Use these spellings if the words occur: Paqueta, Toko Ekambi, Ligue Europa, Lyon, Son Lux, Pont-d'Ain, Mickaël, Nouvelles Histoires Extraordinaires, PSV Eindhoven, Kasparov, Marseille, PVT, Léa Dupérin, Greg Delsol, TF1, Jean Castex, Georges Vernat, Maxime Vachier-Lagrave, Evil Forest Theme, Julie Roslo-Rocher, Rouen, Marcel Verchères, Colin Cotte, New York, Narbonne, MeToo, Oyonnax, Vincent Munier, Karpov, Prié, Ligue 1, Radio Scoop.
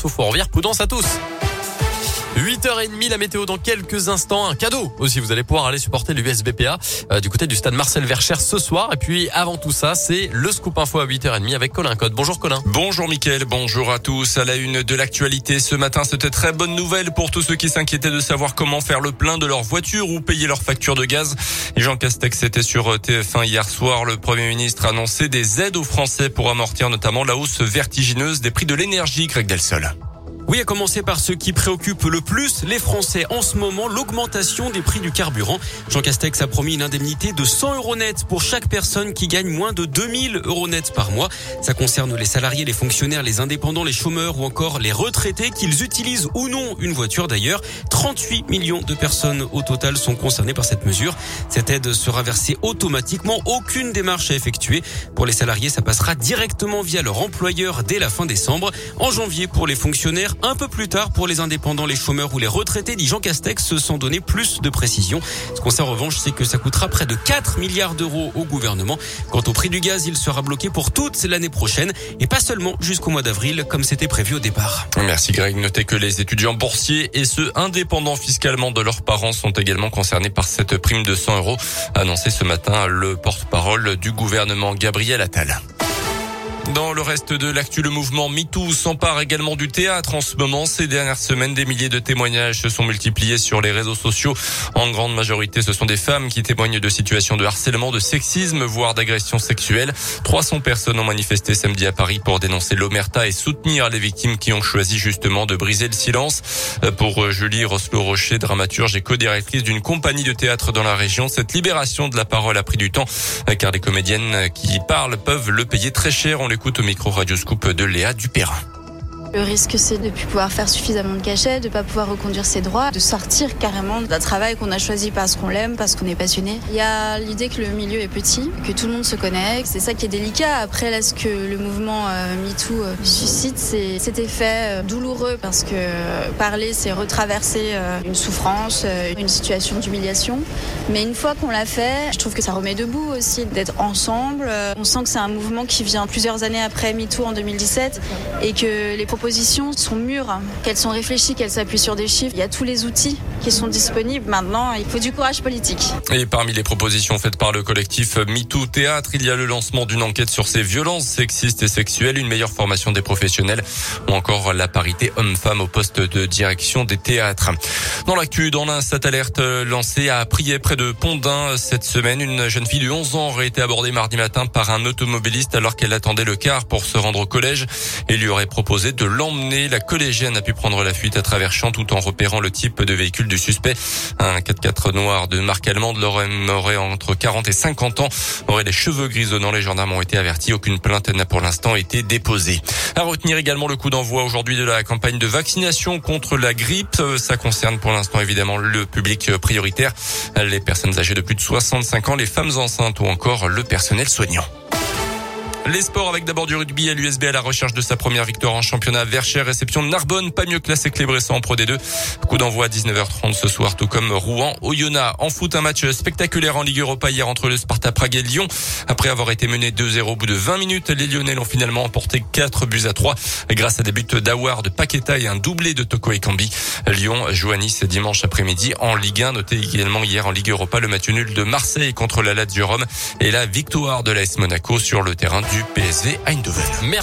Faut en prudence à tous. 8h30, la météo dans quelques instants. Un cadeau aussi, vous allez pouvoir aller supporter l'USBPA du côté du stade Marcel Verchères ce soir. Et puis avant tout ça, c'est le Scoop Info à 8h30 avec Colin Cotte. Bonjour Colin. Bonjour Mickaël, bonjour à tous. À la une de l'actualité ce matin, cette très bonne nouvelle pour tous ceux qui s'inquiétaient de savoir comment faire le plein de leur voiture ou payer leur facture de gaz. Et Jean Castex était sur TF1 hier soir. Le Premier ministre annonçait des aides aux Français pour amortir notamment la hausse vertigineuse des prix de l'énergie. Greg Delsol. Oui, à commencer par ce qui préoccupe le plus les Français en ce moment, l'augmentation des prix du carburant. Jean Castex a promis une indemnité de 100 € net pour chaque personne qui gagne moins de 2000 € net par mois. Ça concerne les salariés, les fonctionnaires, les indépendants, les chômeurs ou encore les retraités, qu'ils utilisent ou non une voiture d'ailleurs. 38 millions de personnes au total sont concernées par cette mesure. Cette aide sera versée automatiquement, aucune démarche à effectuer. Pour les salariés, ça passera directement via leur employeur dès la fin décembre. En janvier, pour les fonctionnaires, un peu plus tard pour les indépendants, les chômeurs ou les retraités, dit Jean Castex, sans donner plus de précision. Ce qu'on sait en revanche, c'est que ça coûtera près de 4 milliards € au gouvernement. Quant au prix du gaz, il sera bloqué pour toute l'année prochaine et pas seulement jusqu'au mois d'avril, comme c'était prévu au départ. Merci Greg. Notez que les étudiants boursiers et ceux indépendants fiscalement de leurs parents sont également concernés par cette prime de 100 € annoncée ce matin le porte-parole du gouvernement Gabriel Attal. Dans le reste de l'actu, le mouvement MeToo s'empare également du théâtre en ce moment. Ces dernières semaines, des milliers de témoignages se sont multipliés sur les réseaux sociaux. En grande majorité, ce sont des femmes qui témoignent de situations de harcèlement, de sexisme, voire d'agression sexuelle. 300 personnes ont manifesté samedi à Paris pour dénoncer l'omerta et soutenir les victimes qui ont choisi justement de briser le silence. Pour Julie Roslo-Rocher, dramaturge et co-directrice d'une compagnie de théâtre dans la région, cette libération de la parole a pris du temps, car les comédiennes qui y parlent peuvent le payer très cher. On l'écoute au micro Radio Scoop de Léa Dupérin. Le risque, c'est de ne plus pouvoir faire suffisamment de cachets, de ne pas pouvoir reconduire ses droits, de sortir carrément d'un travail qu'on a choisi parce qu'on l'aime, parce qu'on est passionné. Il y a l'idée que le milieu est petit, que tout le monde se connaît, c'est ça qui est délicat. Après, là, ce que le mouvement MeToo suscite, c'est cet effet douloureux, parce que parler, c'est retraverser une souffrance, une situation d'humiliation. Mais une fois qu'on l'a fait, je trouve que ça remet debout aussi, d'être ensemble. On sent que c'est un mouvement qui vient plusieurs années après MeToo en 2017, et que les propositions sont mûres, qu'elles sont réfléchies, qu'elles s'appuient sur des chiffres. Il y a tous les outils qui sont disponibles maintenant. Il faut du courage politique. Et parmi les propositions faites par le collectif MeToo Théâtre, il y a le lancement d'une enquête sur ces violences sexistes et sexuelles, une meilleure formation des professionnels ou encore la parité homme-femme au poste de direction des théâtres. Dans l'actu, dans l'Ain, cette alerte lancée à Prié près de Pont-d'Ain cette semaine, une jeune fille de 11 ans aurait été abordée mardi matin par un automobiliste alors qu'elle attendait le car pour se rendre au collège et lui aurait proposé de l'emmener. La collégienne a pu prendre la fuite à travers champs tout en repérant le type de véhicule du suspect. Un 4x4 noir de marque allemande, l'homme aurait entre 40 et 50 ans, aurait les cheveux grisonnants. Les gendarmes ont été avertis. Aucune plainte n'a pour l'instant été déposée. À retenir également le coup d'envoi aujourd'hui de la campagne de vaccination contre la grippe. Ça concerne pour l'instant évidemment le public prioritaire, les personnes âgées de plus de 65 ans, les femmes enceintes ou encore le personnel soignant. Les sports avec d'abord du rugby à l'USB à la recherche de sa première victoire en championnat. Verchères, réception de Narbonne, pas mieux classé que les Bressans en Pro D2. Coup d'envoi à 19h30 ce soir, tout comme Rouen au Oyonnax. En foot, un match spectaculaire en Ligue Europa hier entre le Spartak Prague et Lyon. Après avoir été mené 2-0 au bout de 20 minutes, les Lyonnais l'ont finalement emporté 4-3 grâce à des buts d'Awar, de Paqueta et un doublé de Toko Ekambi. Lyon joue à Nice dimanche après-midi en Ligue 1. Notez également hier en Ligue Europa le match nul de Marseille contre la Lazio-Rome et la victoire de l'AS Monaco sur le terrain du PSV Eindhoven. Merci.